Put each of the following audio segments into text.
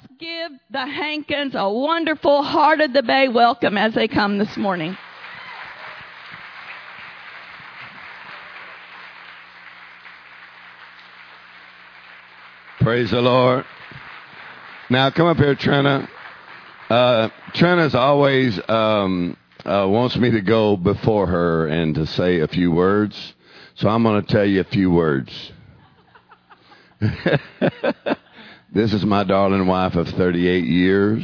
Let's give the Hankins a wonderful Heart of the Bay welcome as they come this morning. Praise the Lord. Now come up here, Trina. Trina's always wants me to go before her and to say a few words. So I'm going to tell you a few words. This is my darling wife of 38 years.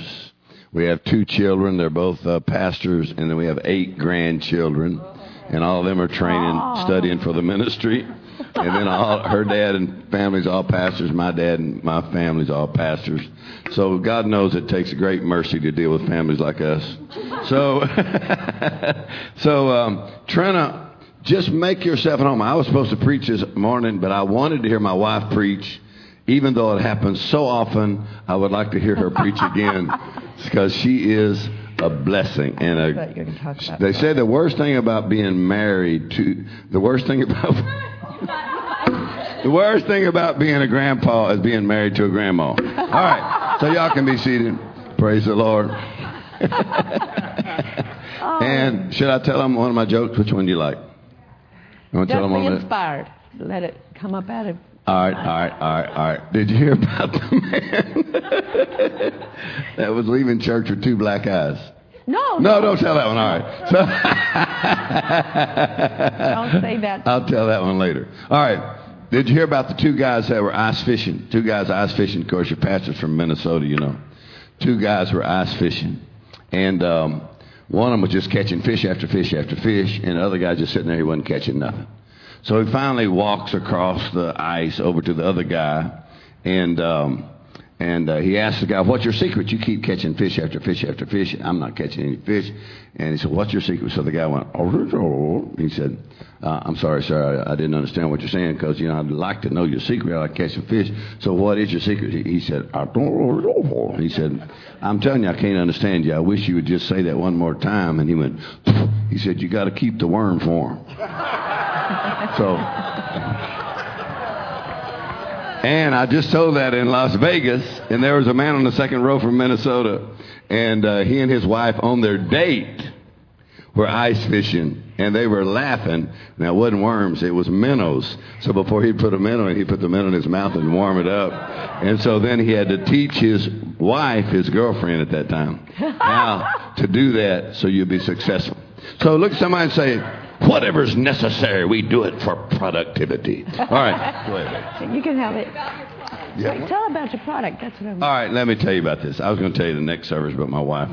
We have two children. They're both pastors. And then we have 8 grandchildren. And all of them are studying for the ministry. And then her dad and family's all pastors. My dad and my family's all pastors. So God knows it takes great mercy to deal with families like us. So, Trina, just make yourself at home. I was supposed to preach this morning, but I wanted to hear my wife preach. Even though it happens so often, I would like to hear her preach again because she is a blessing. And they say the worst thing about being married to the worst thing about being a grandpa is being married to a grandma. All right, so y'all can be seated. Praise the Lord. And should I tell them one of my jokes? Which one do you like? You want to tell them one of it? Inspired. Let it come up out of. All right. Did you hear about the man that was leaving church with 2 black eyes? No, don't tell that one. All right. Don't say that. I'll tell that one later. All right. Did you hear about the 2 guys that were ice fishing? 2 guys ice fishing. Of course, your pastor's from Minnesota, you know. 2 guys were ice fishing. And one of them was just catching fish after fish after fish. And the other guy just sitting there. He wasn't catching nothing. So he finally walks across the ice over to the other guy. And he asked the guy, what's your secret? You keep catching fish after fish after fish. I'm not catching any fish. And he said, what's your secret? So the guy went, oh. He said, I'm sorry, sir. I didn't understand what you're saying because, you know, I'd like to know your secret. I like catching fish. So what is your secret? He said, I don't know. He said, I'm telling you, I can't understand you. I wish you would just say that one more time. And he went, pff. He said, you got to keep the worm for him. And I just told that in Las Vegas, and there was a man on the second row from Minnesota, and he and his wife on their date were ice fishing, and they were laughing. Now, it wasn't worms, it was minnows. So before he put a minnow in, he put the minnow in his mouth and warm it up. And so then he had to teach his wife, his girlfriend at that time, how to do that so you'll be successful. So look at somebody and say, whatever's necessary, we do it for productivity. All right. Go ahead. You can have it. Yeah. Tell about your product. That's what I want. All right, let me tell you about this. I was going to tell you the next service, but my wife.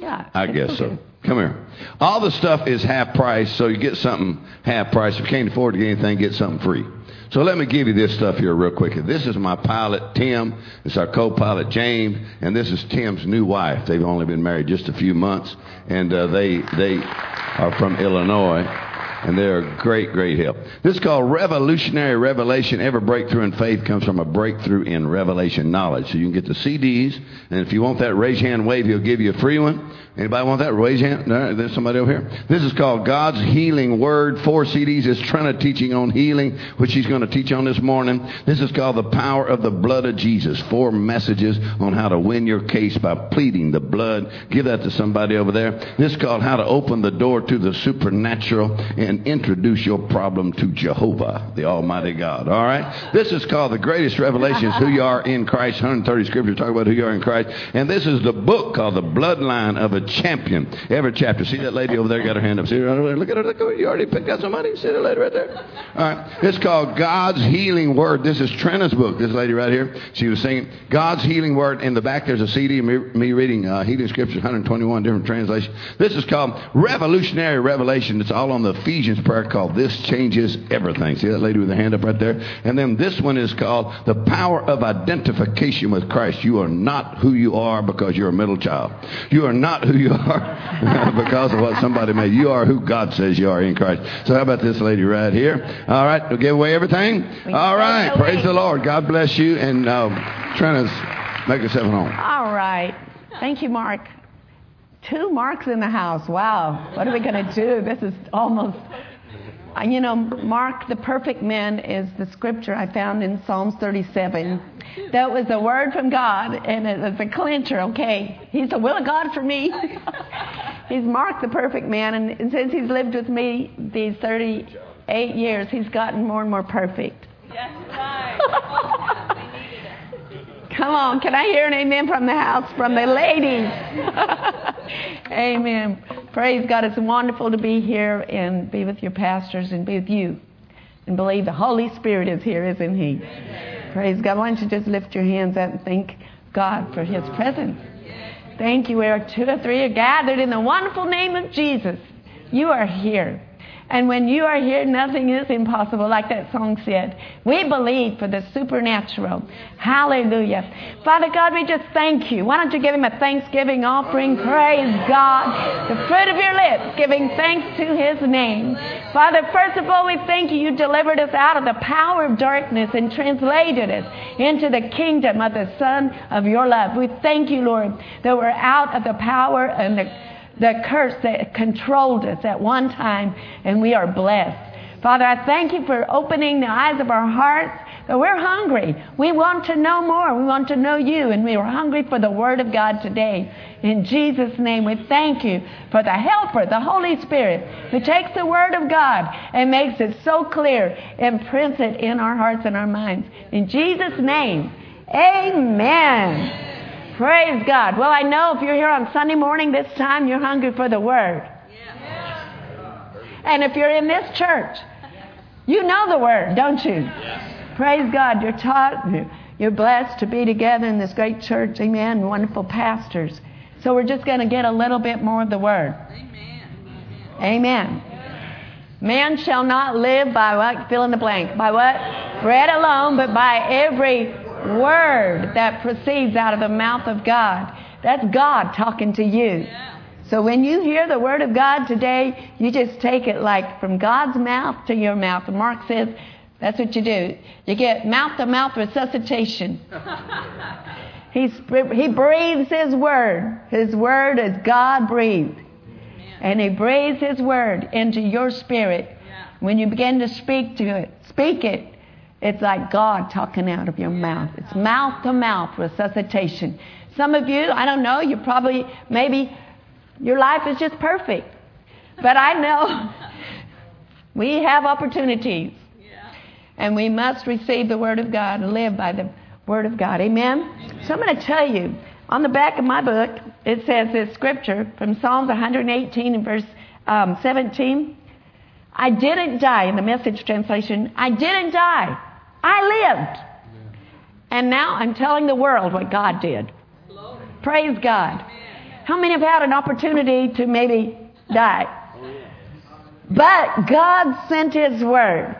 Yeah. I guess okay. So. Come here. All the stuff is half price, so you get something half price. If you can't afford to get anything, get something free. So let me give you this stuff here real quick. This is my pilot, Tim. It's our co-pilot, James. And this is Tim's new wife. They've only been married just a few months. And they are from Illinois. And they're a great, great help. This is called Revolutionary Revelation. Every breakthrough in faith comes from a breakthrough in revelation knowledge. So you can get the CDs. And if you want that, raise your hand, wave. He'll give you a free one. Anybody want that? Raise your hand. No, there's somebody over here. This is called God's Healing Word. 4 CDs. It's Trina teaching on healing, which she's going to teach on this morning. This is called The Power of the Blood of Jesus. 4 messages on how to win your case by pleading the blood. Give that to somebody over there. This is called How to Open the Door to the Supernatural and Introduce Your Problem to Jehovah, the Almighty God. All right? This is called The Greatest Revelations, Who You Are in Christ. 130 scriptures talk about who you are in Christ. And this is the book called The Bloodline of a Champion. Every chapter. See that lady over there got her hand up. See her over there. Look at her. Look over. You already picked out somebody. See that lady right there. All right. It's called God's Healing Word. This is Trina's book. This lady right here. She was singing God's Healing Word. In the back there's a CD. Me reading Healing Scriptures. 121 different translations. This is called Revolutionary Revelation. It's all on the Ephesians prayer called This Changes Everything. See that lady with the hand up right there. And then this one is called The Power of Identification with Christ. You are not who you are because you're a middle child. You are not who you are because of what somebody made. You are who God says you are in Christ. So how about this lady right here? All right, we'll give away everything. All right, praise the Lord. God bless you. And Trina's make herself at home. All right. Thank you, Mark. 2 Marks in the house. Wow. What are we going to do? This is almost You know, Mark, the perfect man, is the scripture I found in Psalms 37. That was a word from God, and it was a clincher, okay? He's the will of God for me. He's Mark, the perfect man, and since he's lived with me these 38 years, he's gotten more and more perfect. Yes, right. Come on, can I hear an amen from the house, from the ladies? Amen. Praise God. It's wonderful to be here and be with your pastors and be with you. And believe the Holy Spirit is here, isn't He? Amen. Praise God. Why don't you just lift your hands up and thank God for His presence. Thank you. Where two or three are gathered in the wonderful name of Jesus, you are here. And when you are here, nothing is impossible, like that song said. We believe for the supernatural. Hallelujah. Father God, we just thank you. Why don't you give Him a thanksgiving offering? Praise God. The fruit of your lips, giving thanks to His name. Father, first of all, we thank you. You delivered us out of the power of darkness and translated us into the kingdom of the Son of your love. We thank you, Lord, that we're out of the power and the curse that controlled us at one time, and we are blessed. Father, I thank you for opening the eyes of our hearts. We're hungry. We want to know more. We want to know you, and we are hungry for the Word of God today. In Jesus' name, we thank you for the Helper, the Holy Spirit, who takes the Word of God and makes it so clear and prints it in our hearts and our minds. In Jesus' name, amen. Praise God. Well, I know if you're here on Sunday morning this time, you're hungry for the Word. Yeah. And if you're in this church, you know the Word, don't you? Yeah. Praise God. You're taught, you're blessed to be together in this great church. Amen. Wonderful pastors. So we're just going to get a little bit more of the Word. Amen. Amen. Man shall not live by what? Fill in the blank. By what? Bread alone, but by every word that proceeds out of the mouth of God. That's God talking to you. So when you hear the Word of God today, you just take it like from God's mouth to your mouth. And Mark says that's what you do. You get mouth-to-mouth resuscitation. He breathes His Word. His Word is God breathed. And He breathes His Word into your spirit. When you begin to speak it. It's like God talking out of your mouth. It's mouth-to-mouth resuscitation. Some of you, I don't know, you probably, maybe your life is just perfect. But I know we have opportunities. And we must receive the Word of God and live by the Word of God. Amen? Amen. So I'm going to tell you, on the back of my book, it says this scripture from Psalms 118 and verse 17. I didn't die. In the Message translation, I didn't die. I lived. And now I'm telling the world what God did. Praise God. How many have had an opportunity to maybe die? But God sent His Word.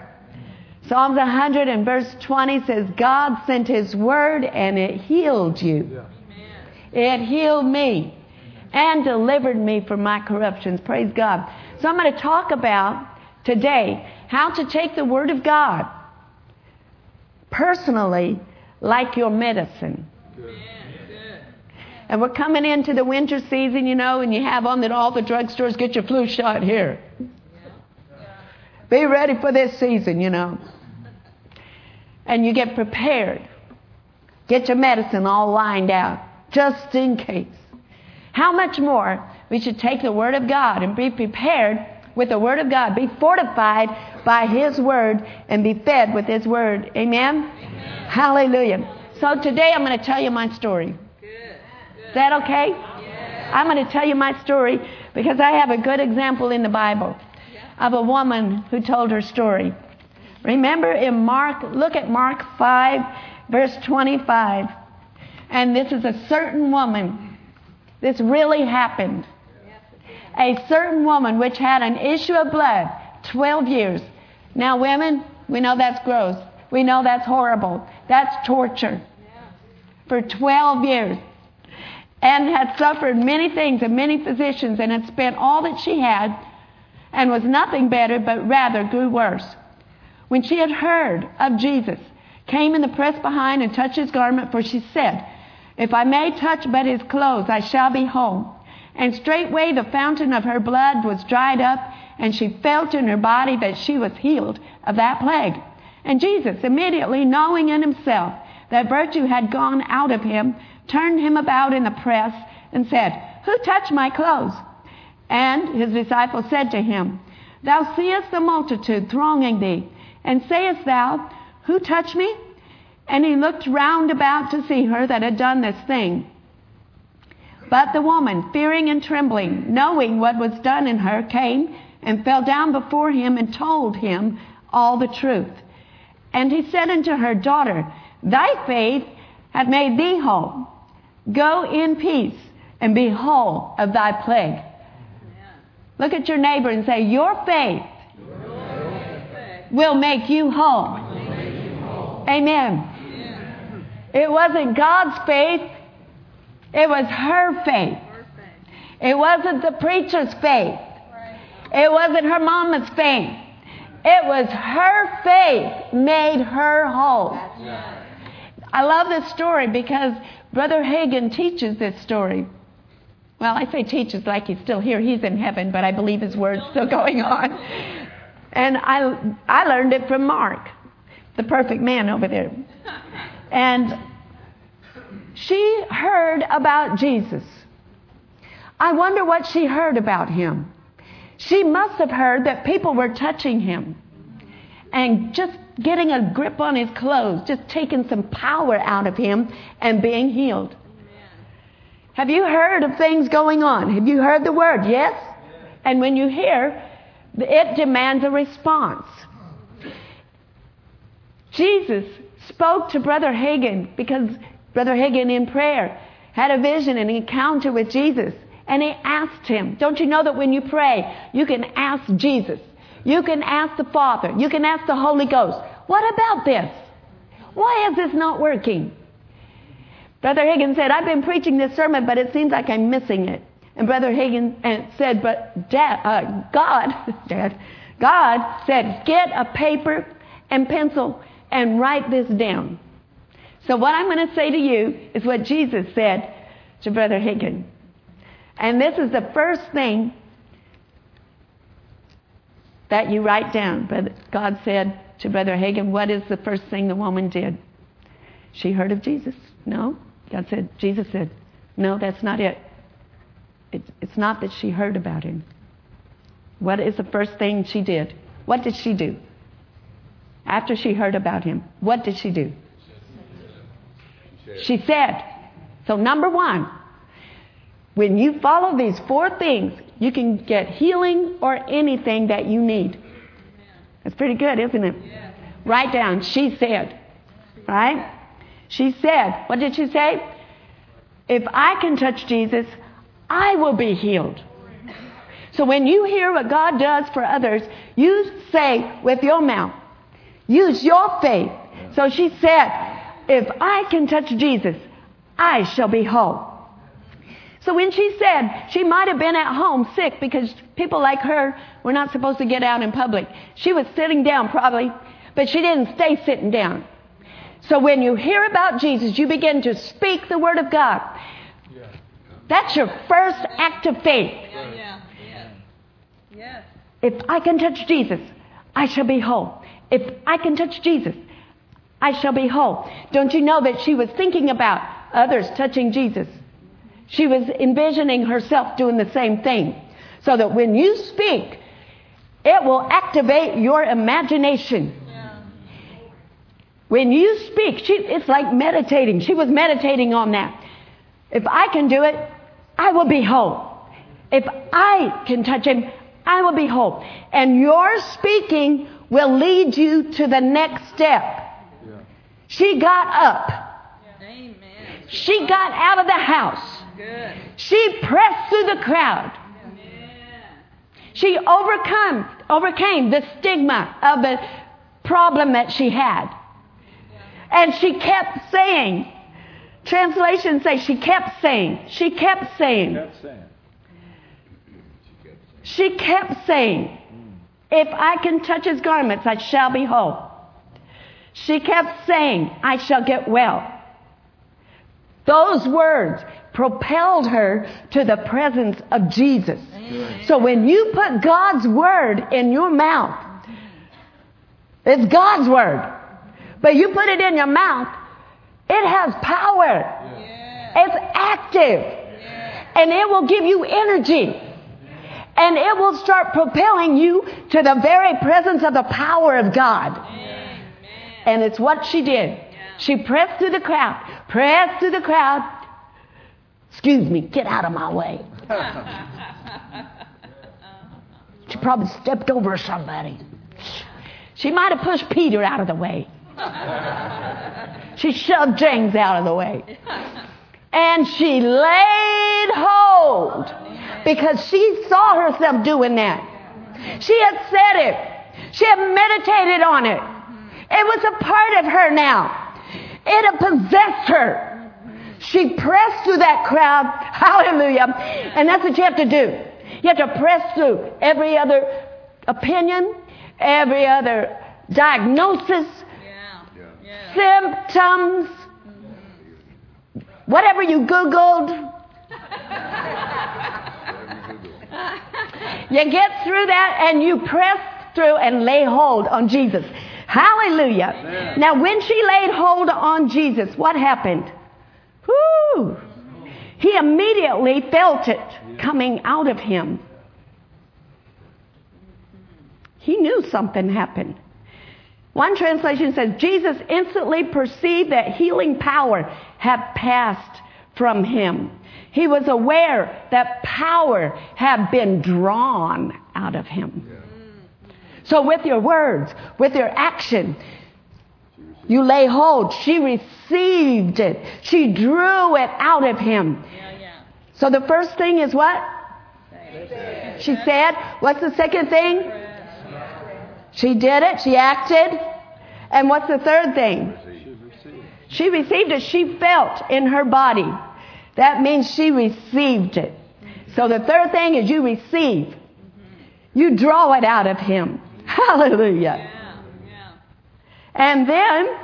Psalms 100 and verse 20 says, God sent His Word and it healed you. It healed me and delivered me from my corruptions. Praise God. So I'm going to talk about today how to take the Word of God personally like your medicine. And we're coming into the winter season, you know, and you have on that all the drugstores, get your flu shot here. Be ready for this season, you know. And you get prepared. Get your medicine all lined out, just in case. How much more we should take the Word of God and be prepared with the Word of God, be fortified by His Word, and be fed with His Word. Amen? Amen. Hallelujah. So today I'm going to tell you my story. Good. Is that okay? Yeah. I'm going to tell you my story because I have a good example in the Bible of a woman who told her story. Remember in Mark, look at Mark 5, verse 25. And this is a certain woman. This really happened. A certain woman which had an issue of blood 12 years. Now, women, we know that's gross. We know that's horrible. That's torture. For 12 years. And had suffered many things and many physicians and had spent all that she had and was nothing better but rather grew worse. When she had heard of Jesus, came in the press behind and touched His garment, for she said, If I may touch but His clothes, I shall be whole. And straightway the fountain of her blood was dried up, and she felt in her body that she was healed of that plague. And Jesus, immediately knowing in himself that virtue had gone out of him, turned him about in the press and said, "Who touched my clothes?" And his disciples said to him, "Thou seest the multitude thronging thee, and sayest thou, Who touched me?" And he looked round about to see her that had done this thing. But the woman, fearing and trembling, knowing what was done in her, came and fell down before him and told him all the truth. And he said unto her, "Daughter, thy faith hath made thee whole. Go in peace and be whole of thy plague." Look at your neighbor and say, "Your faith will make you whole." Amen. It wasn't God's faith. It was her faith. It wasn't the preacher's faith. It wasn't her mama's faith. It was her faith made her whole. I love this story because Brother Hagin teaches this story. Well, I say teaches like he's still here. He's in heaven, but I believe his word's still going on. And I learned it from Mark, the perfect man over there. And she heard about Jesus. I wonder what she heard about him. She must have heard that people were touching him and just getting a grip on his clothes, just taking some power out of him and being healed. Have you heard of things going on? Have you heard the word? Yes? And when you hear, it demands a response. Jesus spoke to Brother Hagin because Brother Hagin in prayer had a vision and an encounter with Jesus. And he asked him, don't you know that when you pray, you can ask Jesus. You can ask the Father. You can ask the Holy Ghost. What about this? Why is this not working? Brother Hagin said, I've been preaching this sermon, but it seems like I'm missing it. And Brother Hagin said, but God said, get a paper and pencil and write this down. So what I'm going to say to you is what Jesus said to Brother Hagin. And this is the first thing that you write down. God said to Brother Hagin, what is the first thing the woman did? She heard of Jesus. No. God said, Jesus said, no, that's not it. It's not that she heard about him. What is the first thing she did? What did she do? After she heard about him, what did she do? She said. So number one, when you follow these four things, you can get healing or anything that you need. That's pretty good, isn't it? Yeah. Write down, she said. Right? She said, what did she say? If I can touch Jesus, I will be healed. So when you hear what God does for others, you say with your mouth, use your faith. So she said, if I can touch Jesus, I shall be whole. So when she said, she might have been at home sick because people like her were not supposed to get out in public. She was sitting down probably, but she didn't stay sitting down. So when you hear about Jesus, you begin to speak the word of God. Yeah. That's your first act of faith. Yeah, yeah, yeah. Yeah. If I can touch Jesus, I shall be whole. If I can touch Jesus, I shall be whole. Don't you know that she was thinking about others touching Jesus? She was envisioning herself doing the same thing. So that when you speak, it will activate your imagination. When you speak, it's like meditating. She was meditating on that. If I can do it, I will be whole. If I can touch him, I will be whole. And your speaking will lead you to the next step. Yeah. She got up. Yeah. Amen. She got out of the house. Good. She pressed through the crowd. Yeah. She overcame the stigma of the problem that she had. And she kept saying, translations say she kept saying, if I can touch his garments, I shall be whole. She kept saying, I shall get well. Those words propelled her to the presence of Jesus. Amen. So when you put God's word in your mouth, it's God's word, but you put it in your mouth, it has power. Yeah. It's active. Yeah. And it will give you energy. And it will start propelling you to the very presence of the power of God. Amen. And it's what she did. Yeah. She pressed through the crowd. Pressed through the crowd. Excuse me, get out of my way. She probably stepped over somebody. She might have pushed Peter out of the way. She shoved James out of the way. And she laid hold. Because she saw herself doing that. She had said it. She had meditated on it. It was a part of her now. It had possessed her. She pressed through that crowd. Hallelujah. And that's what you have to do. You have to press through every other opinion, every other diagnosis, symptoms, whatever you Googled. You get through that and you press through and lay hold on Jesus. Hallelujah. Amen. Now, when she laid hold on Jesus, what happened? Whoo! He immediately felt it coming out of him. He knew something happened. One translation says, Jesus instantly perceived that healing power had passed from him. He was aware that power had been drawn out of him. Yeah. So with your words, with your action, you lay hold. She received it. She drew it out of him. Yeah, yeah. So the first thing is what? She said. What's the second thing? She did it. She acted. And what's the third thing? She received it. She felt in her body. That means she received it. So the third thing is you receive. You draw it out of him. Hallelujah. And then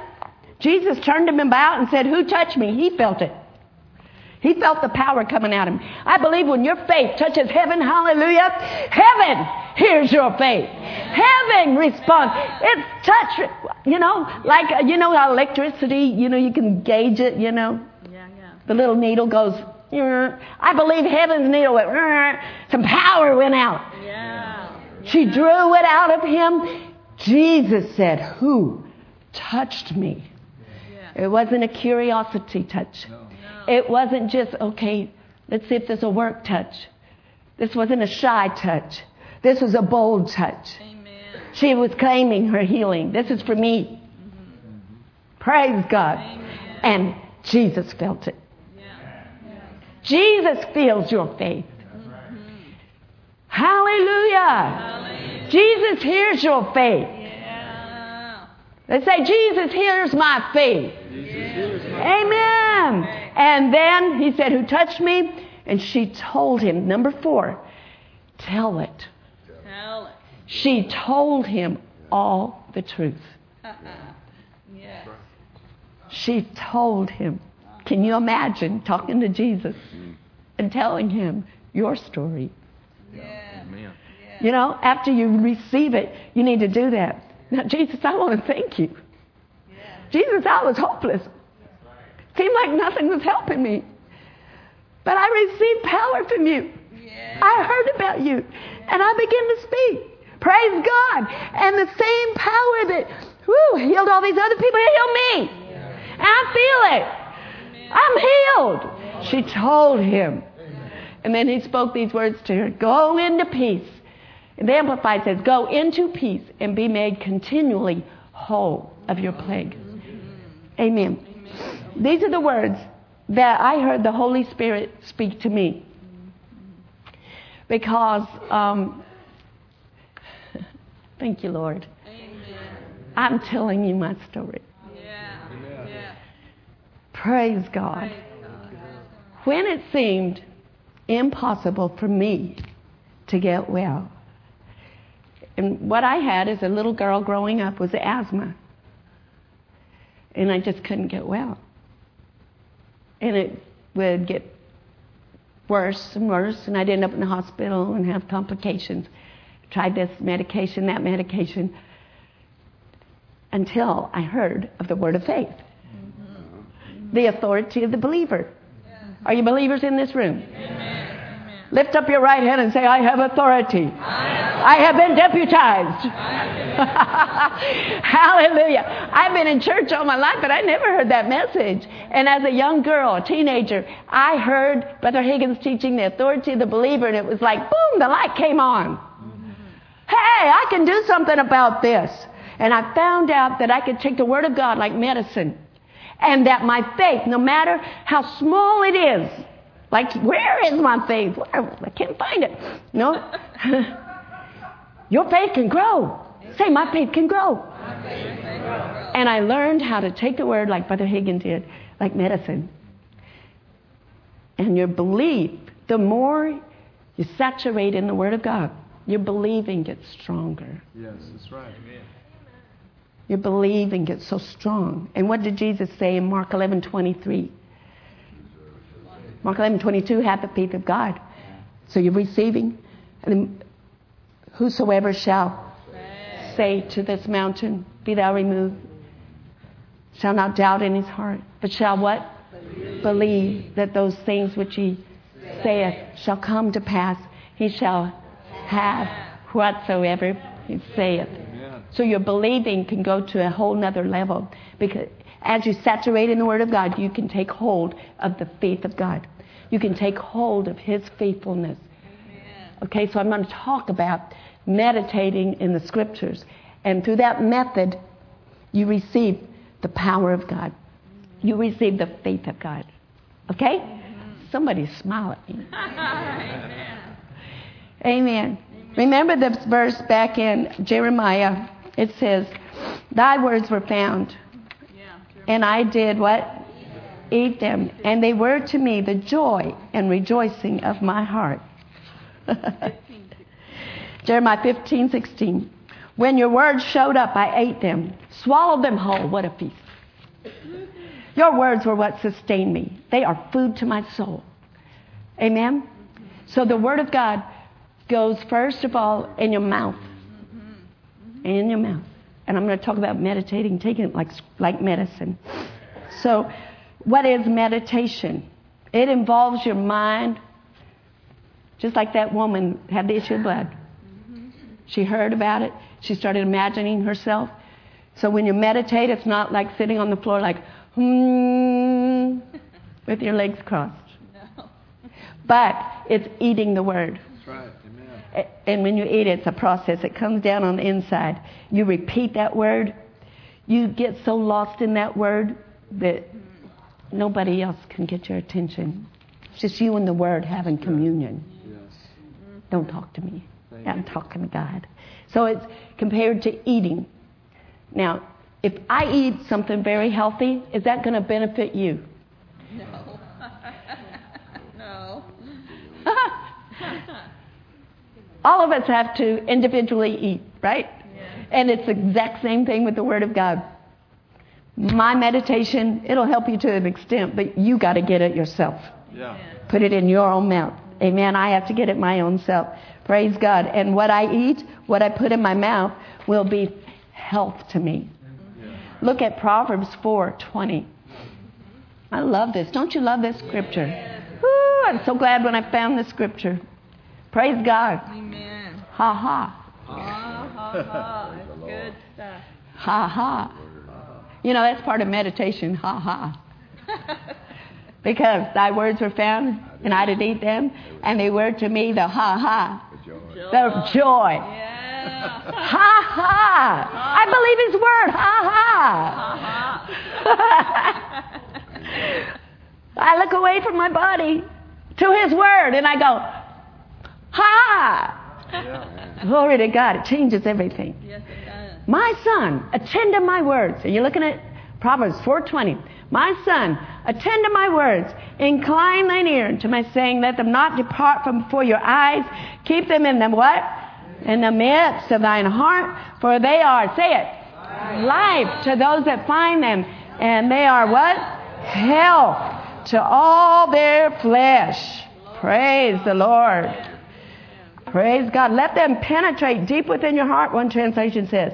Jesus turned him about and said, "Who touched me?" He felt it. He felt the power coming out of him. I believe when your faith touches heaven, hallelujah, heaven hears your faith. Heaven responds. It's touch, like, electricity, you can gauge it, The little needle goes, I believe heaven's needle went, some power went out. Yeah. She drew it out of him. Jesus said, "Who touched me?" Yeah. It wasn't a curiosity touch. No. It wasn't just, okay, let's see if this will work touch. This wasn't a shy touch. This was a bold touch. Amen. She was claiming her healing. This is for me. Mm-hmm. Praise God. Amen. And Jesus felt it. Yeah. Jesus feels your faith. Mm-hmm. Hallelujah. Hallelujah. Jesus hears your faith. Yeah. They say, "Jesus hears my faith." Yeah. Amen. Amen. And then he said, "Who touched me?" And she told him, number 4, tell it. Tell it. She told him all the truth. Yes. She told him. Can you imagine talking to Jesus and telling him your story? Yeah. After you receive it, you need to do that. Now, Jesus, I want to thank you. Yeah. Jesus, I was hopeless. Seemed like nothing was helping me. But I received power from you. Yeah. I heard about you. Yeah. And I began to speak. Praise God. And the same power that healed all these other people, healed me. Yeah. And I feel it. Amen. I'm healed. Yeah. She told him. Amen. And then he spoke these words to her. Go into peace. And the Amplified says, go into peace and be made continually whole of your plague. Mm-hmm. Amen. These are the words that I heard the Holy Spirit speak to me. Because, thank you, Lord. Amen. I'm telling you my story. Yeah. Yeah. Praise God. When it seemed impossible for me to get well. And what I had as a little girl growing up was asthma. And I just couldn't get well. And it would get worse and worse, and I'd end up in the hospital and have complications. Tried this medication, that medication, until I heard of the word of faith. Mm-hmm. The authority of the believer. Yeah. Are you believers in this room? Amen. Lift up your right hand and say, I have authority. I have been deputized. Hallelujah. I've been in church all my life, but I never heard that message. And as a young girl, a teenager, I heard Brother Higgins teaching the authority of the believer, and it was like, boom, the light came on. Hey, I can do something about this. And I found out that I could take the Word of God like medicine, and that my faith, no matter how small it is, like, where is my faith? I can't find it. No. Your faith can grow. Say, my faith can grow. And I learned how to take the Word like Brother Hagin did, like medicine. And your belief, the more you saturate in the Word of God, your believing gets stronger. Yes, that's right. Amen. Your believing gets so strong. And what did Jesus say in Mark 11:23? Mark 11:22, have the faith of God. So you're receiving. And whosoever shall say to this mountain, be thou removed, shall not doubt in his heart, but shall what? Believe that those things which he saith shall come to pass. He shall have whatsoever he saith. Amen. So your believing can go to a whole nother level, because as you saturate in the Word of God, you can take hold of the faith of God. You can take hold of His faithfulness. Amen. Okay, so I'm going to talk about meditating in the Scriptures, and through that method, you receive the power of God. You receive the faith of God. Okay? Mm-hmm. Somebody smile at me. Amen. Amen. Amen. Remember this verse back in Jeremiah. It says, thy words were found, and I did what? Eat them. And they were to me the joy and rejoicing of my heart. Jeremiah 15:16. When your words showed up, I ate them. Swallowed them whole. What a feast. Your words were what sustained me. They are food to my soul. Amen? So the Word of God goes first of all in your mouth. In your mouth. And I'm going to talk about meditating, taking it like medicine. So what is meditation? It involves your mind, just like that woman had the issue of blood. She heard about it. She started imagining herself. So when you meditate, it's not like sitting on the floor like, with your legs crossed. No. But it's eating the Word. That's right. And when you eat it, it's a process. It comes down on the inside. You repeat that word. You get so lost in that word that nobody else can get your attention. It's just you and the Word having communion. Yes. Don't talk to me. I'm talking to God. So it's compared to eating. Now, if I eat something very healthy, is that going to benefit you? No. No. All of us have to individually eat, right? Yeah. And it's the exact same thing with the Word of God. My meditation, it'll help you to an extent, but you got to get it yourself. Yeah. Put it in your own mouth. Amen. I have to get it my own self. Praise God. And what I eat, what I put in my mouth, will be health to me. Yeah. Look at Proverbs 4:20. I love this. Don't you love this scripture? Yeah. Ooh, I'm so glad when I found this scripture. Praise God. Amen. Ha ha. Ha ha ha. That's good stuff. Ha ha. You know, that's part of meditation. Ha ha. Because thy words were found, and I did eat them, and they were to me the ha ha. The joy. Yeah. Ha ha. I believe His Word. Ha ha. I look away from my body to His Word, and I go, ha! Yeah. Glory to God. It changes everything. Yes, it does. My son, attend to my words. Are you looking at Proverbs 4:20? My son, attend to my words. Incline thine ear unto my saying. Let them not depart from before your eyes. Keep them in the what? In the midst of thine heart. For they are, say it, life to those that find them. And they are what? Health to all their flesh. Praise the Lord. Praise God. Let them penetrate deep within your heart, one translation says.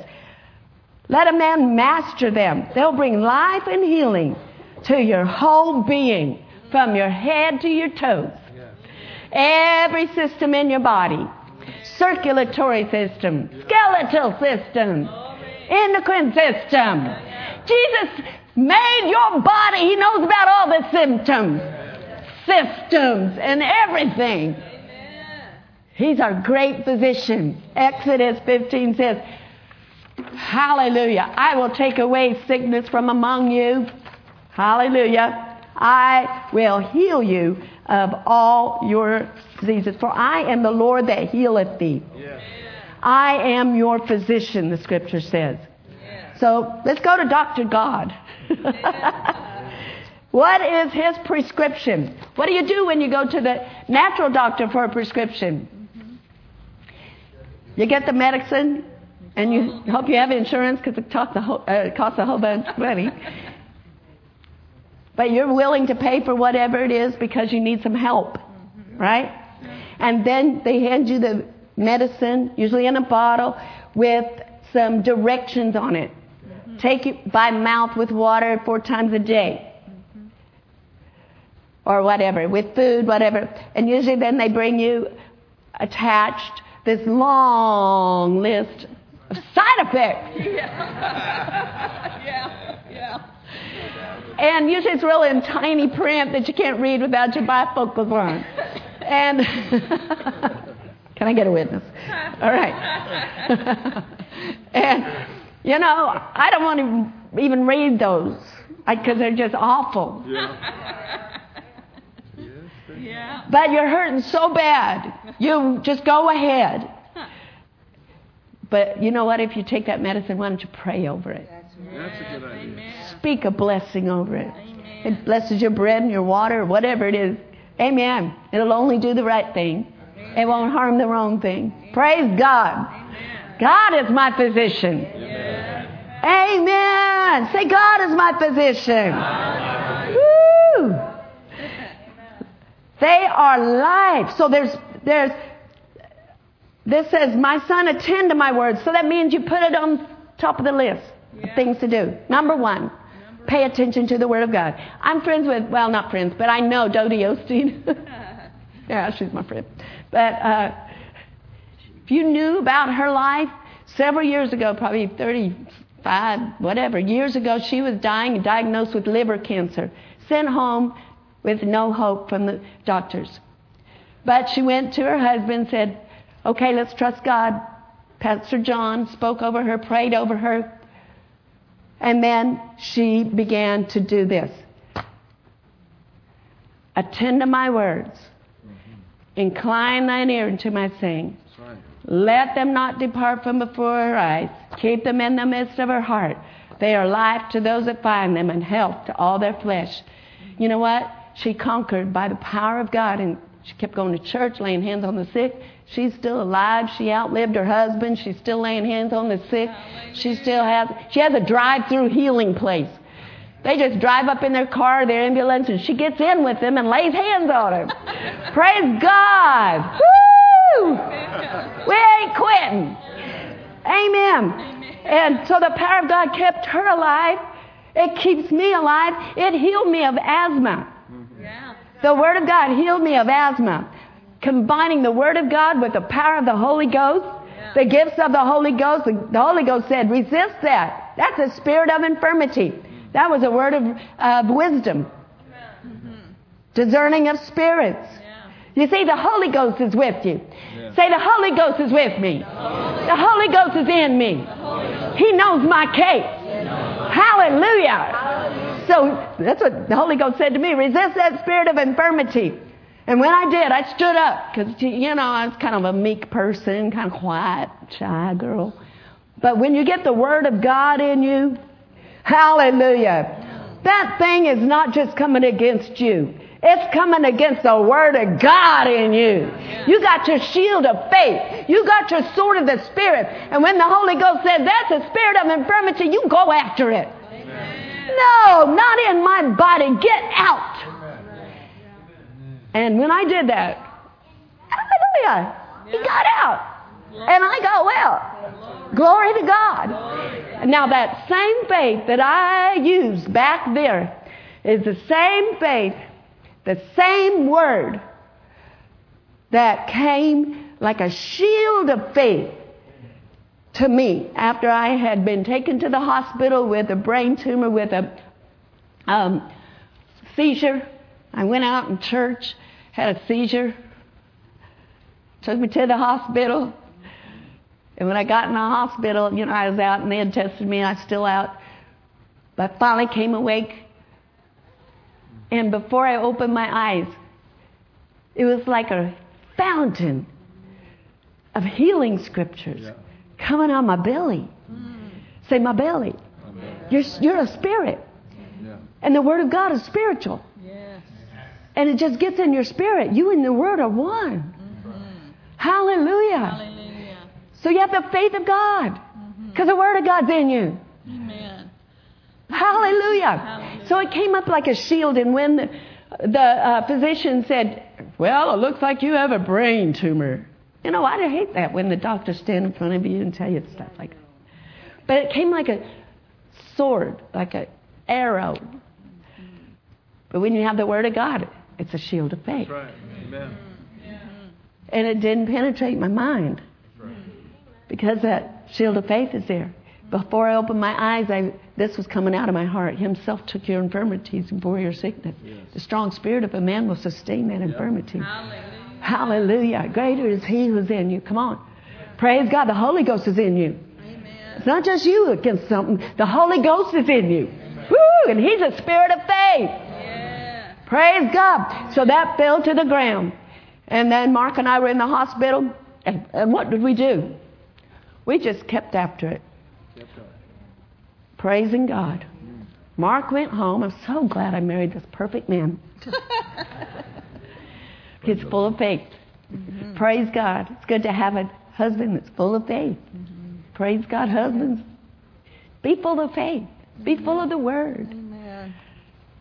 Let a man master them. They'll bring life and healing to your whole being, from your head to your toes. Every system in your body. Circulatory system, skeletal system, endocrine system. Jesus made your body. He knows about all the symptoms, systems, and everything. He's our great physician. Exodus 15 says, hallelujah, I will take away sickness from among you. Hallelujah. I will heal you of all your diseases. For I am the Lord that healeth thee. Yeah. I am your physician, the scripture says. Yeah. So let's go to Dr. God. What is his prescription? What do you do when you go to the natural doctor for a prescription? You get the medicine, and you hope you have insurance, because it costs a whole bunch of money. But you're willing to pay for whatever it is because you need some help, right? And then they hand you the medicine, usually in a bottle, with some directions on it. Take it by mouth with water 4 times a day or whatever, with food, whatever. And usually then they bring you attached this long list of side effects. Yeah. And usually it's really in tiny print that you can't read without your bifocals on. And can I get a witness? All right. And, you know, I don't want to even read those because they're just awful. Yeah. But you're hurting so bad, you just go ahead. But you know what? If you take that medicine, why don't you pray over it? That's a good idea. Speak a blessing over it. Amen. It blesses your bread and your water, whatever it is. Amen. It'll only do the right thing. Amen. It won't harm the wrong thing. Amen. Praise God. Amen. God is my physician. Amen. Amen. Say, God is my physician. Amen. Woo. They are life. So there's. This says, my son, attend to my words. So that means you put it on top of the list. Yeah. Things to do. Number 1, pay attention to the Word of God. I'm friends with, well, not friends, but I know Dodie Osteen. Yeah, she's my friend. But if you knew about her life, several years ago, probably 35, whatever, years ago, she was dying, diagnosed with liver cancer, sent home with no hope from the doctors. But she went to her husband, said, okay, let's trust God. Pastor John spoke over her, prayed over her, and then she began to do this. Attend to my words. Incline thine ear unto my saying. Right. Let them not depart from before her eyes. Keep them in the midst of her heart. They are life to those that find them and health to all their flesh. You know what? She conquered by the power of God, and she kept going to church, laying hands on the sick. She's still alive. She outlived her husband. She's still laying hands on the sick. She has a drive-through healing place. They just drive up in their car, their ambulance, and she gets in with them and lays hands on them. Praise God. Woo! We ain't quitting. Amen. And so the power of God kept her alive. It keeps me alive. It healed me of asthma. The Word of God healed me of asthma. Combining the Word of God with the power of the Holy Ghost, the gifts of the Holy Ghost. The Holy Ghost said, resist that. That's a spirit of infirmity. That was a word of wisdom. Mm-hmm. Discerning of spirits. Yeah. You see, the Holy Ghost is with you. Yeah. Say, the Holy Ghost is with me. The Holy Ghost is in me. He knows my case. Hallelujah. So that's what the Holy Ghost said to me. Resist that spirit of infirmity. And when I did, I stood up because, you know, I was kind of a meek person, kind of quiet, shy girl. But when you get the Word of God in you, hallelujah, that thing is not just coming against you. It's coming against the Word of God in you. You got your shield of faith. You got your sword of the Spirit. And when the Holy Ghost said, that's a spirit of infirmity, you go after it. Amen. No, not in my body. Get out. And when I did that, hallelujah, he got out. And I got well. Glory to God. Now that same faith that I used back there is the same faith, the same word that came like a shield of faith to me after I had been taken to the hospital with a brain tumor, with a seizure. I went out in church, had a seizure, took me to the hospital. And when I got in the hospital, you know, I was out and they had tested me and I was still out. But I finally came awake. And before I opened my eyes, it was like a fountain of healing scriptures coming on my belly. Say, my belly. You're a spirit. And the Word of God is spiritual. Yes. And it just gets in your spirit. You and the Word are one. Mm-hmm. Hallelujah. Hallelujah. So you have the faith of God. Because the Word of God's in you. Amen. Hallelujah. Hallelujah. So it came up like a shield. And when the physician said, well, it looks like you have a brain tumor. You know, I hate that when the doctors stand in front of you and tell you stuff like that. But it came like a sword, like an arrow. But when you have the Word of God, it's a shield of faith. That's right. Amen. And it didn't penetrate my mind. That's right. Because that shield of faith is there. Before I opened my eyes, this was coming out of my heart. Himself took your infirmities and bore your sickness. Yes. The strong spirit of a man will sustain that infirmity. Hallelujah. Hallelujah. Greater is he who's in you. Come on. Yes. Praise God. The Holy Ghost is in you. Amen. It's not just you against something. The Holy Ghost is in you. Amen. Woo! And he's a spirit of faith. Praise God. So that fell to the ground. And then Mark and I were in the hospital. And what did we do? We just kept after it. Praising God. Mark went home. I'm so glad I married this perfect man. He's full of faith. Mm-hmm. Praise God. It's good to have a husband that's full of faith. Mm-hmm. Praise God, husbands. Be full of faith. Mm-hmm. Be full of the Word. Amen.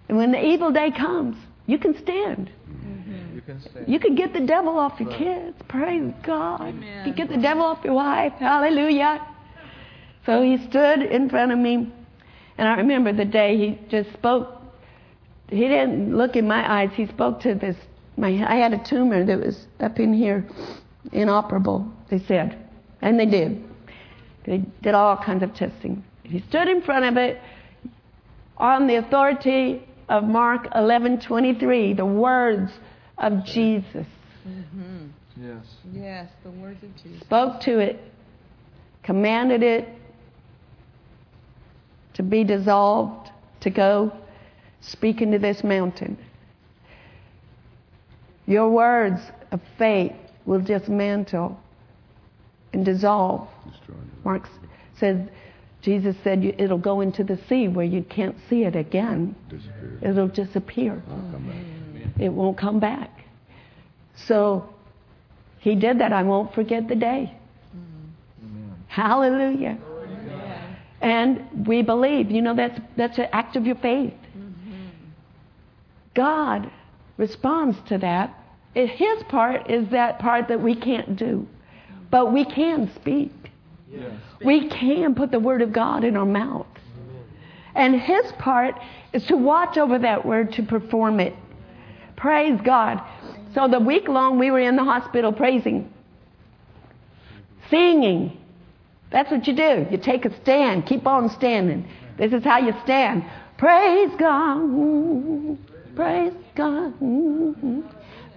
And when the evil day comes, you can stand. Mm-hmm. You can stand. You can get the devil off your kids. Praise God. Amen. You can get the devil off your wife. Hallelujah. So he stood in front of me. And I remember the day he just spoke. He didn't look in my eyes. He spoke to this. I had a tumor that was up in here, inoperable, they said. And they did. They did all kinds of testing. He stood in front of it on the authority of Mark 11:23, the words of Jesus. Mm-hmm. Yes. Yes, the words of Jesus. Spoke to it, commanded it to be dissolved, to go, speak into this mountain. Your words of faith will dismantle and dissolve. Mark said, Jesus said, it'll go into the sea where you can't see it again. Disappear. It'll disappear. It won't come back. So he did that. I won't forget the day. Amen. Hallelujah. Amen. And we believe. You know, that's an act of your faith. Mm-hmm. God responds to that. His part is that part that we can't do. But we can speak. Yes. We can put the Word of God in our mouth. And his part is to watch over that Word, to perform it. Praise God. So the week long we were in the hospital praising, singing. That's what you do. You take a stand. Keep on standing. This is how you stand. Praise God. Praise God.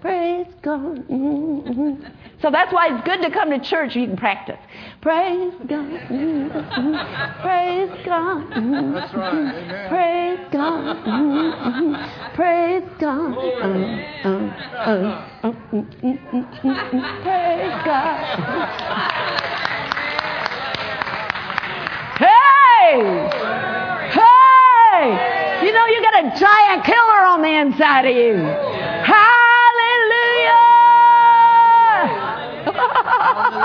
Praise God. Mm-hmm. So that's why it's good to come to church. You can practice. Praise God. Mm-hmm. Praise God. Mm-hmm. That's right. Amen. Praise God. Mm-hmm. Praise God. Praise God. Hey! Hey! You know, you got a giant killer on the inside of you. How?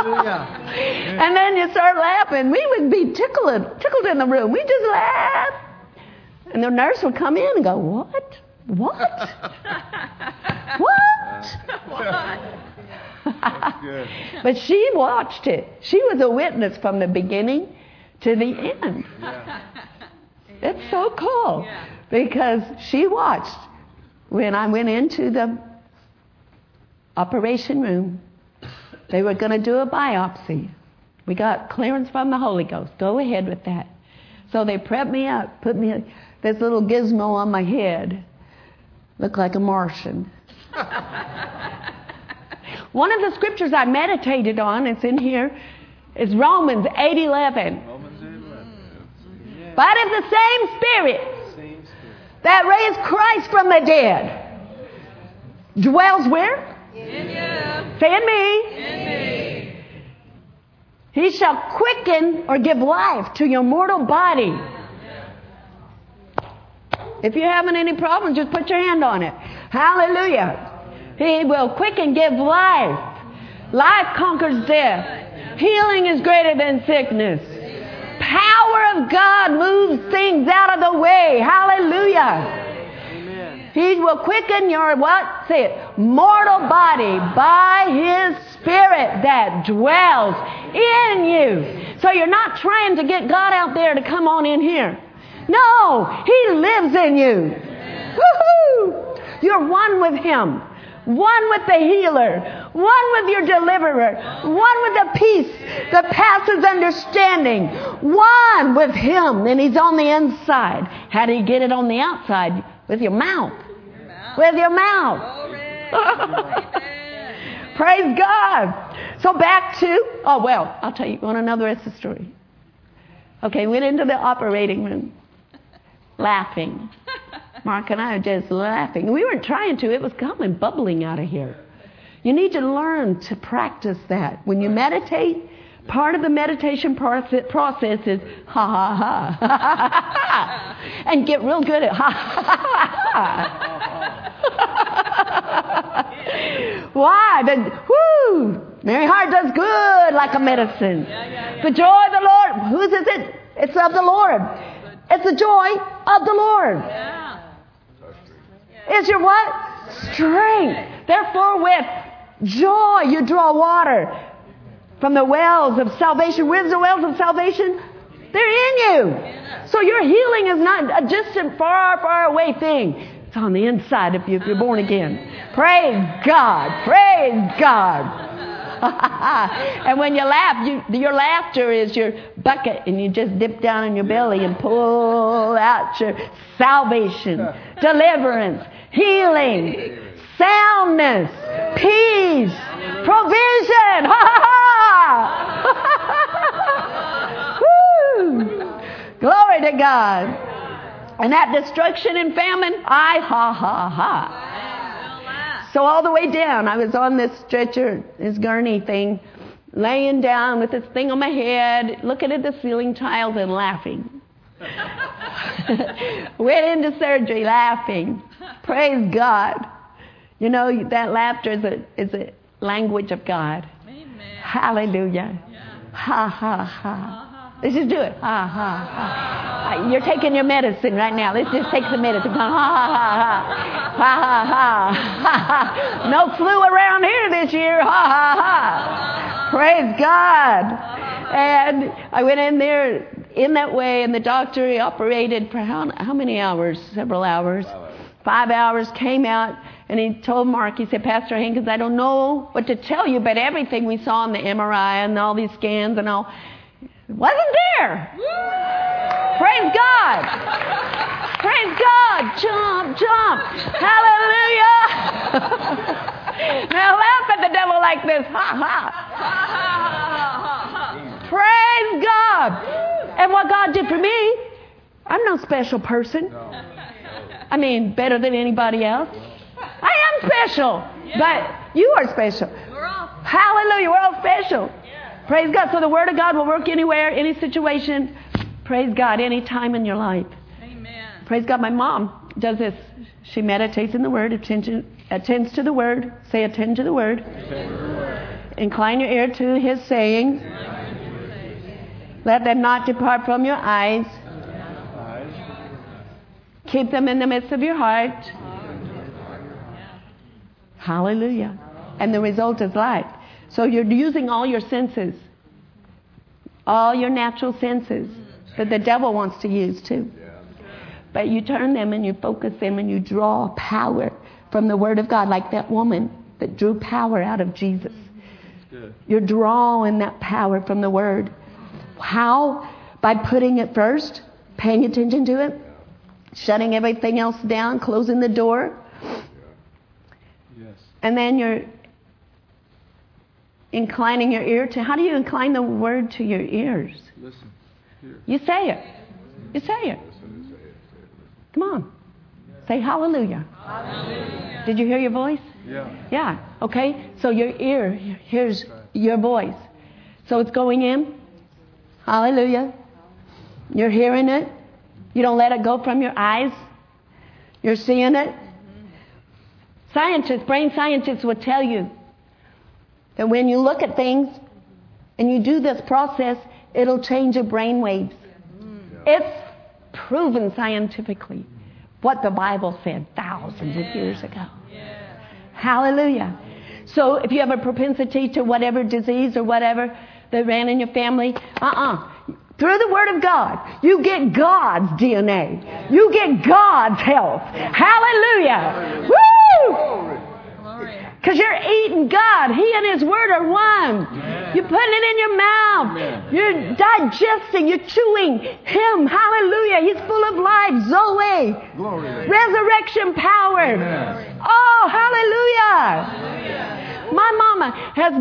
And then you start laughing. We would be tickled in the room. We just laugh. And the nurse would come in and go, what? What? What? Good. But she watched it. She was a witness from the beginning to the end. Yeah. It's so cool. Yeah. Because she watched when I went into the operation room. They were going to do a biopsy. We got clearance from the Holy Ghost. Go ahead with that. So they prepped me up, put me in this little gizmo on my head. Looked like a Martian. One of the scriptures I meditated on, it's in here, is Romans 8:11. Yeah. But if the same spirit that raised Christ from the dead dwells where? In you. Say in me. In me. He shall quicken or give life to your mortal body. If you're having any problems, just put your hand on it. Hallelujah. He will quicken, give life. Life conquers death. Healing is greater than sickness. Power of God moves things out of the way. Hallelujah. He will quicken your, what? Say it. Mortal body by His Spirit that dwells in you. So you're not trying to get God out there to come on in here. No, He lives in you. Woo-hoo! You're one with Him. One with the healer. One with your deliverer. One with the peace that passes understanding. One with Him. And He's on the inside. How do you get it on the outside? With your mouth. With your mouth. Praise God. So back to, I'll tell you on another Esther story. Okay, went into the operating room laughing. Mark and I are just laughing. We weren't trying to. It was coming, bubbling out of here. You need to learn to practice that. When you meditate, part of the meditation process is ha, ha, ha, ha, ha, ha, ha, and get real good at ha, ha, ha, ha, ha. Why? Mary Hart does good like a medicine. The joy of the Lord. Whose is it? It's of the Lord. It's the joy of the Lord. It's your what? Strength. Therefore, with joy you draw water from the wells of salvation. Where's the wells of salvation? They're in you. So your healing is not a distant, far, far away thing. It's on the inside if you're born again. Praise God. Praise God. And when you laugh, your laughter is your bucket, and you just dip down in your belly and pull out your salvation, deliverance, healing, soundness, peace, provision. Ha ha ha! Woo! Glory to God. And at destruction and famine, I ha ha ha. So all the way down, I was on this stretcher, this gurney thing, laying down with this thing on my head, looking at the ceiling tiles and laughing. Went into surgery laughing. Praise God. You know, that laughter is a language of God. Amen. Hallelujah. Yeah. Ha, ha, ha. Let's just do it. Ha, ha, ha. You're taking your medicine right now. Let's just take the medicine. Ha, ha, ha, ha. Ha, ha, ha. Ha, ha. No flu around here this year. Ha, ha, ha. Praise God. And I went in there in that way, and the doctor operated for how many hours? Several hours. 5 hours, came out, and he told Mark, he said, Pastor Higgins, I don't know what to tell you, but everything we saw in the MRI and all these scans and all wasn't there. Praise God. Praise God. Jump. Hallelujah. Now laugh at the devil like this. Ha, ha. Praise God. And what God did for me, I'm no special person. I mean, better than anybody else. I am special, but you are special. We're all. Hallelujah, we're all special. Yeah. Praise God. So the Word of God will work anywhere, any situation. Praise God, any time in your life. Amen. Praise God. My mom does this. She meditates in the Word, attends to the Word. Say, attend to the Word. Incline your ear to His sayings. Let them not depart from your eyes. Keep them in the midst of your heart. Hallelujah. And the result is life. So you're using all your senses, all your natural senses that the devil wants to use too. But you turn them and you focus them and you draw power from the Word of God, like that woman that drew power out of Jesus. You're drawing that power from the Word. How? By putting it first, paying attention to it, shutting everything else down, closing the door. And then you're inclining your ear to... How do you incline the Word to your ears? Listen. Here. You say it. You say it. Come on. Say hallelujah. Hallelujah. Did you hear your voice? Yeah. Yeah. Okay. So your ear hears your voice. So it's going in. Hallelujah. You're hearing it. You don't let it go from your eyes. You're seeing it. Scientists, brain scientists will tell you that when you look at things and you do this process, it'll change your brain waves. It's proven scientifically what the Bible said thousands of years ago. Hallelujah. So if you have a propensity to whatever disease or whatever that ran in your family, through the Word of God, you get God's DNA. You get God's health. Hallelujah. Woo! Because you're eating God. He and His Word are one. Amen. You're putting it in your mouth. Amen. You're digesting. You're chewing Him. Hallelujah. He's full of life. Zoe. Glory. Resurrection power. Amen. Oh, hallelujah. Hallelujah. My mama had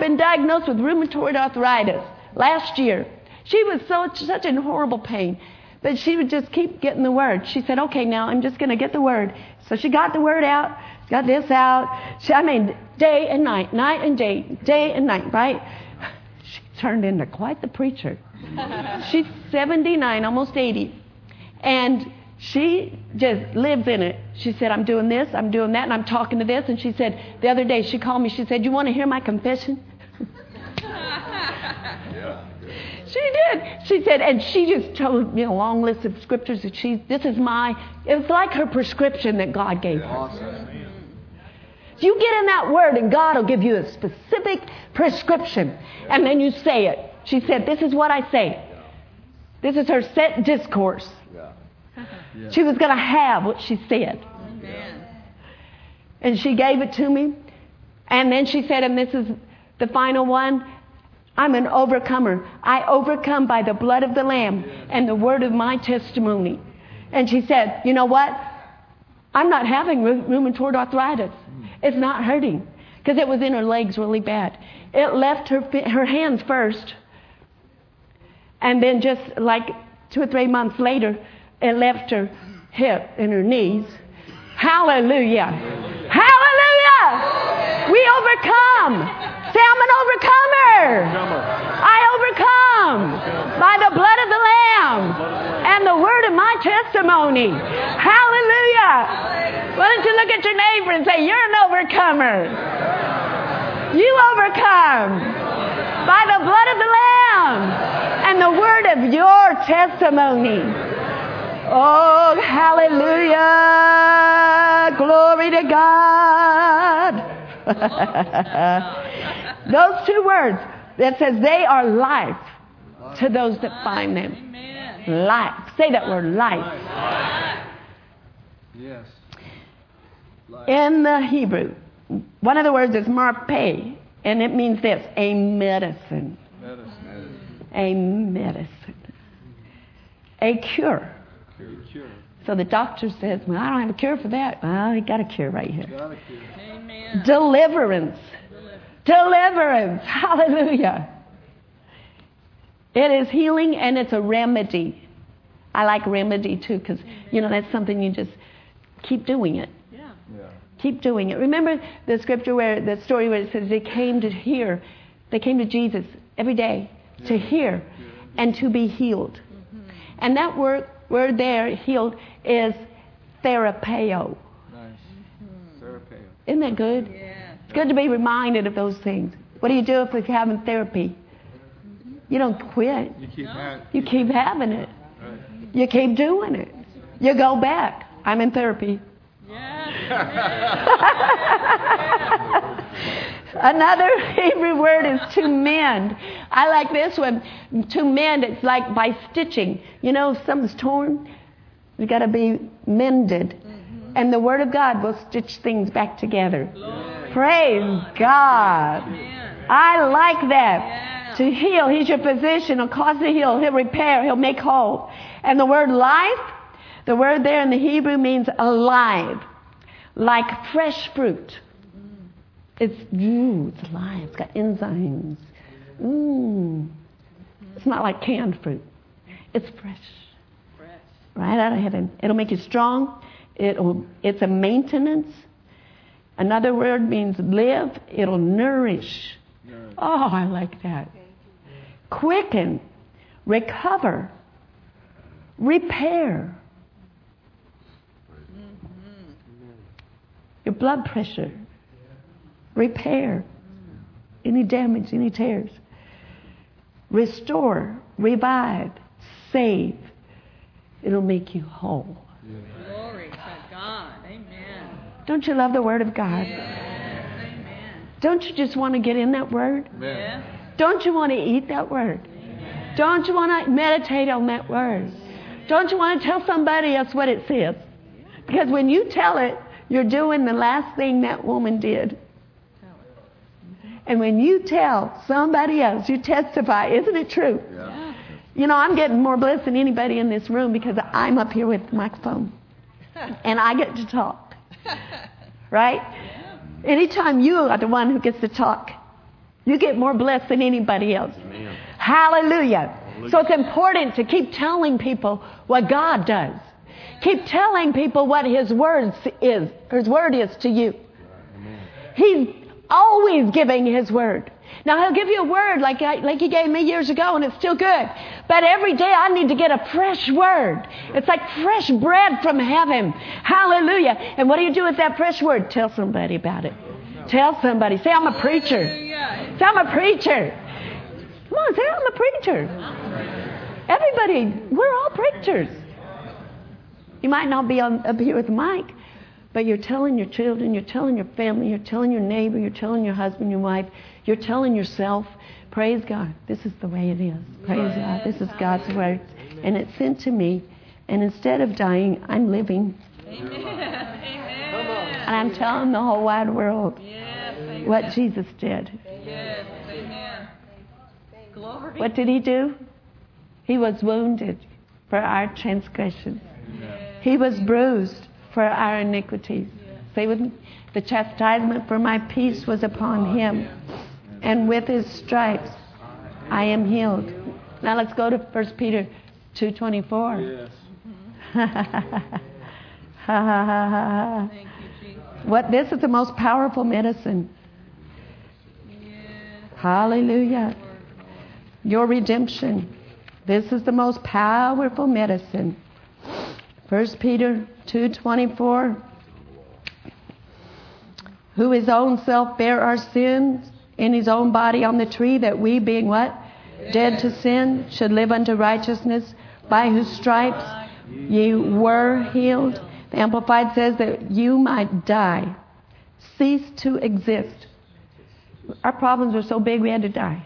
been diagnosed with rheumatoid arthritis last year. She was such in horrible pain. But she would just keep getting the Word. She said, okay, now I'm just going to get the Word. So she got the Word out, got this out. Day and night, night and day and night, right? She turned into quite the preacher. She's 79, almost 80. And she just lives in it. She said, I'm doing this, I'm doing that, and I'm talking to this. And she said, the other day she called me, she said, you want to hear my confession? She did. She said, and she just told me a long list of scriptures that it was like her prescription that God gave her. Awesome. You get in that Word and God will give you a specific prescription. And then you say it. She said, this is what I say. This is her set discourse. She was going to have what she said. And she gave it to me. And then she said, and this is the final one. I'm an overcomer. I overcome by the blood of the Lamb and the word of my testimony. And she said, you know what? I'm not having rheumatoid arthritis. It's not hurting. Because it was in her legs really bad. It left her hands first. And then just like 2 or 3 months later, it left her hip and her knees. Hallelujah. Hallelujah. We overcome. Say, I'm an overcomer. I overcome by the blood of the Lamb and the word of my testimony. Hallelujah. Why don't you look at your neighbor and say, you're an overcomer. You overcome by the blood of the Lamb and the word of your testimony. Oh, hallelujah. Glory to God. Those two words that says they are life to those that find them. Life. Say that word, life. Yes. In the Hebrew, one of the words is marpeh, and it means this, a medicine. A medicine. A cure. So the doctor says, well, I don't have a cure for that. Well, he got a cure right here. Amen. Deliverance. Deliverance. Hallelujah. It is healing and it's a remedy. I like remedy too because, that's something you just keep doing it. Yeah. Keep doing it. Remember the scripture the story where it says they came to Jesus every day to hear and to be healed. Mm-hmm. And that word there, healed, is therapeo. Nice. Mm-hmm. Therapeo. Isn't that good? Yeah. It's good to be reminded of those things. What do you do if you're having therapy? You don't quit. You keep having it. Right. You keep doing it. You go back. I'm in therapy. Yes. Another Hebrew word is to mend. I like this one. To mend, it's like by stitching. You know, if something's torn, we got to be mended. And the Word of God will stitch things back together. Glory. Praise God. Amen. I like that. Yeah. To heal. He's your physician. He'll cause to heal. He'll repair. He'll make whole. And the word life, the word there in the Hebrew means alive. Like fresh fruit. It's alive. It's got enzymes. It's not like canned fruit. It's fresh. Right out of heaven. It'll make you strong. It's a maintenance. Another word means live. It'll nourish. Oh, I like that. Quicken. Recover. Repair. Your blood pressure. Repair. Any damage, any tears. Restore. Revive. Save. It'll make you whole. Glory to God. Amen. Don't you love the Word of God? Yes. Amen. Don't you just want to get in that Word? Yes. Don't you want to eat that Word? Yes. Don't you want to meditate on that Word? Yes. Don't you want to tell somebody else what it says? Because when you tell it, you're doing the last thing that woman did. And when you tell somebody else, you testify. Isn't it true? Yeah. You know, I'm getting more blessed than anybody in this room because I'm up here with the microphone. And I get to talk. Right? Anytime you are the one who gets to talk, you get more blessed than anybody else. Amen. Hallelujah. Hallelujah. So it's important to keep telling people what God does. Keep telling people what His Word is to you. He's always giving His Word. Now, He'll give you a Word like He gave me years ago, and it's still good. But every day I need to get a fresh Word. It's like fresh bread from heaven. Hallelujah. And what do you do with that fresh Word? Tell somebody about it. Tell somebody. Say, I'm a preacher. Say, I'm a preacher. Come on, say, I'm a preacher. Everybody, we're all preachers. You might not be up here with the mic, but you're telling your children, you're telling your family, you're telling your neighbor, you're telling your husband, your wife, you're telling yourself, praise God, this is the way it is. Praise God, this is God's Word. And it's sent to me, and instead of dying, I'm living. Amen. And I'm telling the whole wide world what Jesus did. Yes. Amen. Glory. What did He do? He was wounded for our transgressions. He was bruised for our iniquities. Say with me. The chastisement for my peace was upon Him, and with His stripes I am healed. Now let's go to 1 Peter 2:24. This is the most powerful medicine. Hallelujah. Your redemption. This is the most powerful medicine. 1 Peter 2:24, who His own self bare our sins in His own body on the tree, that we being what? Dead to sin, should live unto righteousness, by whose stripes ye were healed. The Amplified says that you might die, cease to exist. Our problems were so big we had to die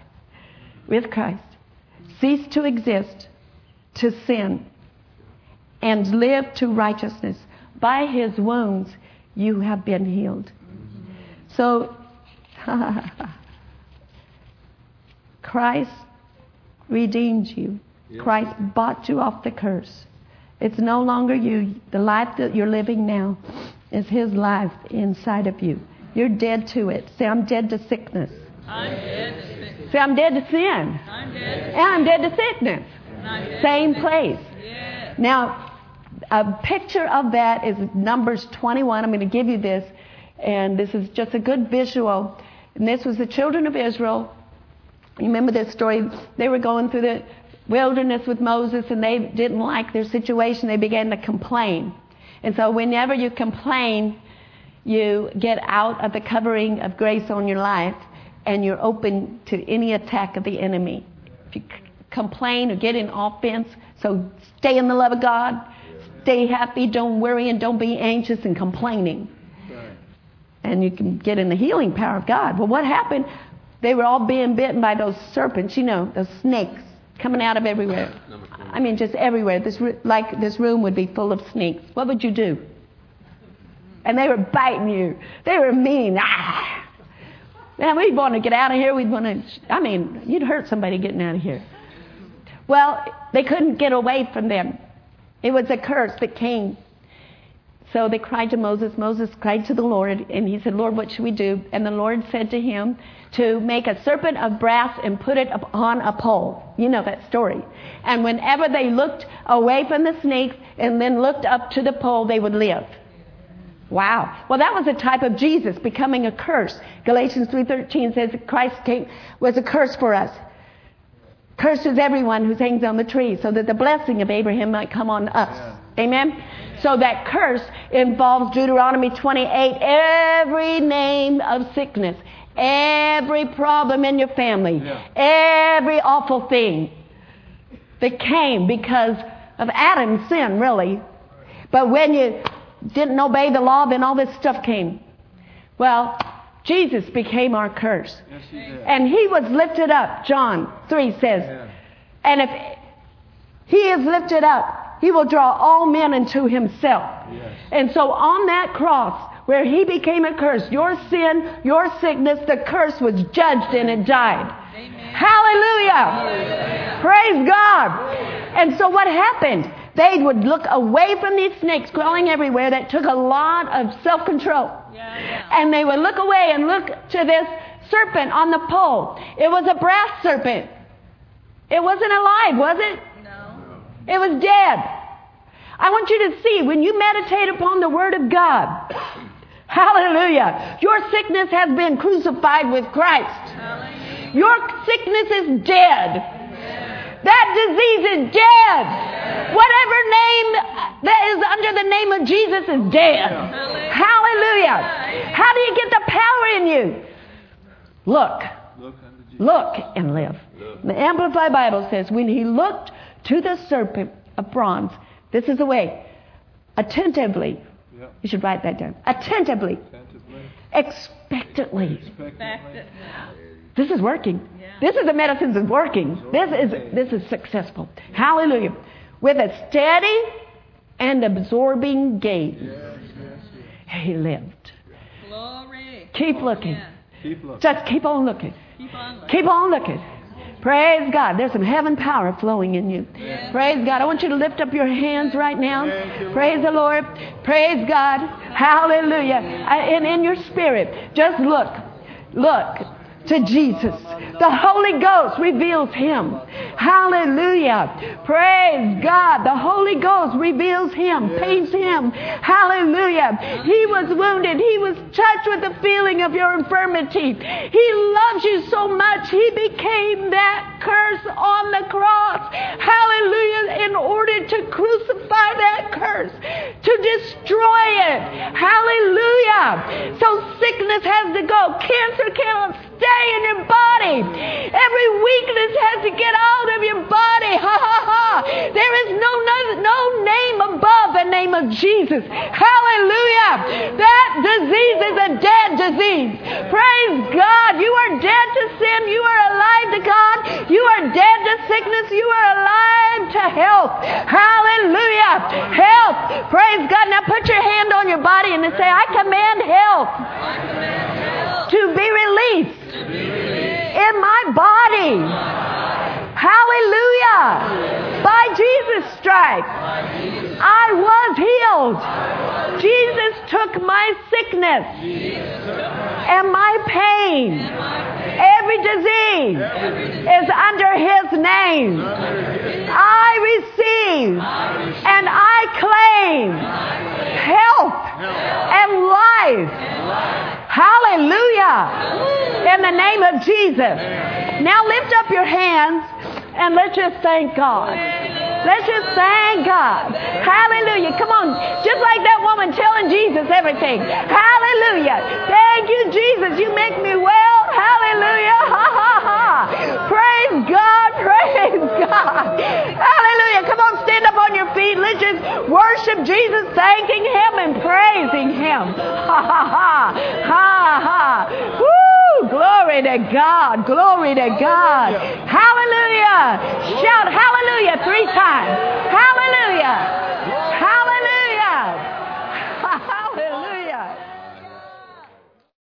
with Christ. Cease to exist, to sin, and live to righteousness. By His wounds you have been healed. So, Christ redeemed you. Christ bought you off the curse. It's no longer you. The life that you're living now is His life inside of you. You're dead to it. Say, I'm dead to sickness. I'm dead to sickness. Say, I'm dead to sin. I'm dead to sin. And I'm dead to sickness. Same place. Now, a picture of that is Numbers 21. I'm going to give you this, and this is just a good visual. And this was the children of Israel. You remember this story? They were going through the wilderness with Moses, and they didn't like their situation. They began to complain. And so whenever you complain, you get out of the covering of grace on your life, and you're open to any attack of the enemy. If you complain or get in offense, so stay in the love of God. Stay happy, don't worry, and don't be anxious and complaining. and you can get in the healing power of God. Well, what happened? They were all being bitten by those serpents, you know, those snakes coming out of everywhere. I mean, just everywhere. This room would be full of snakes. What would you do? And they were biting you. They were mean. Ah! Man, we'd want to get out of here. You'd hurt somebody getting out of here. Well, they couldn't get away from them. It was a curse that came. So they cried to Moses. Moses cried to the Lord, and he said, Lord, what should we do? And the Lord said to him to make a serpent of brass and put it upon a pole. You know that story. And whenever they looked away from the snakes and then looked up to the pole, they would live. Wow. Well, that was a type of Jesus becoming a curse. Galatians 3:13 says that Christ was a curse for us. Cursed is everyone who hangs on the tree, so that the blessing of Abraham might come on us. Yeah. Amen? So that curse involves Deuteronomy 28, every name of sickness, every problem in your family, every awful thing that came because of Adam's sin, really. But when you didn't obey the law, then all this stuff came. Well, Jesus became our curse. Yes, he did. And he was lifted up, John 3 says. Yeah. And if he is lifted up, he will draw all men unto himself. Yes. And so on that cross, where he became a curse, your sin, your sickness, the curse was judged and it died. Amen. Hallelujah. Hallelujah. Praise God. Hallelujah. And so what happened? They would look away from these snakes crawling everywhere. That took a lot of self-control. Yeah. And they would look away and look to this serpent on the pole. It was a brass serpent. It wasn't alive, was it? No. It was dead. I want you to see, when you meditate upon the Word of God, hallelujah, your sickness has been crucified with Christ. Hallelujah. Your sickness is dead. That disease is dead. Whatever name that is under the name of Jesus is dead. Hallelujah. How do you get the power in you? Look and live. The Amplified Bible says, when he looked to the serpent of bronze, this is the way, attentively. You should write that down. Attentively. Expectantly. This is working. This is the medicine that's working. This is successful. Hallelujah. With a steady and absorbing gaze, he lived. Glory. Keep looking. Just keep on looking. Keep on looking. Praise God. There's some heaven power flowing in you. Yes. Praise God. I want you to lift up your hands right now. You, praise the Lord. Praise God. Hallelujah. And in your spirit, just look. Look to Jesus. The Holy Ghost reveals him. Hallelujah. Praise God. The Holy Ghost reveals him, paints him. Hallelujah. He was wounded. He was touched with the feeling of your infirmity. He loves you so much. He became that curse on the cross. Hallelujah. In order to crucify that curse, to destroy it. Hallelujah. So sickness has to go. Cancer cannot stay in your body. Every weakness has to get out of your body. Ha ha ha. There is no name above the name of Jesus. Hallelujah. That disease is a dead disease. Praise God. You are dead to sin. You are alive to God. You are dead to sickness. You are alive to health. Hallelujah. Health. Praise God. Now put your hand on your body and say, I command health to be released. In my body. Hallelujah. By Jesus' stripes, I was healed. Jesus took my sickness and my pain. Every disease is under his name. I receive and I claim health and life. Hallelujah. In the name of Jesus. Now lift up your hands and let's just thank God. Let's just thank God. Hallelujah. Come on. Just like that woman telling Jesus everything. Hallelujah. Thank you, Jesus. You make me well. Hallelujah. Ha, ha, ha. Praise God. Praise God. Hallelujah. Come on, stand up on your feet. Let's just worship. worship Jesus, thanking Him and praising Him. Ha, ha, ha. Ha, ha. Woo! Glory to God. Glory to God. Hallelujah. Shout hallelujah 3 times. Hallelujah.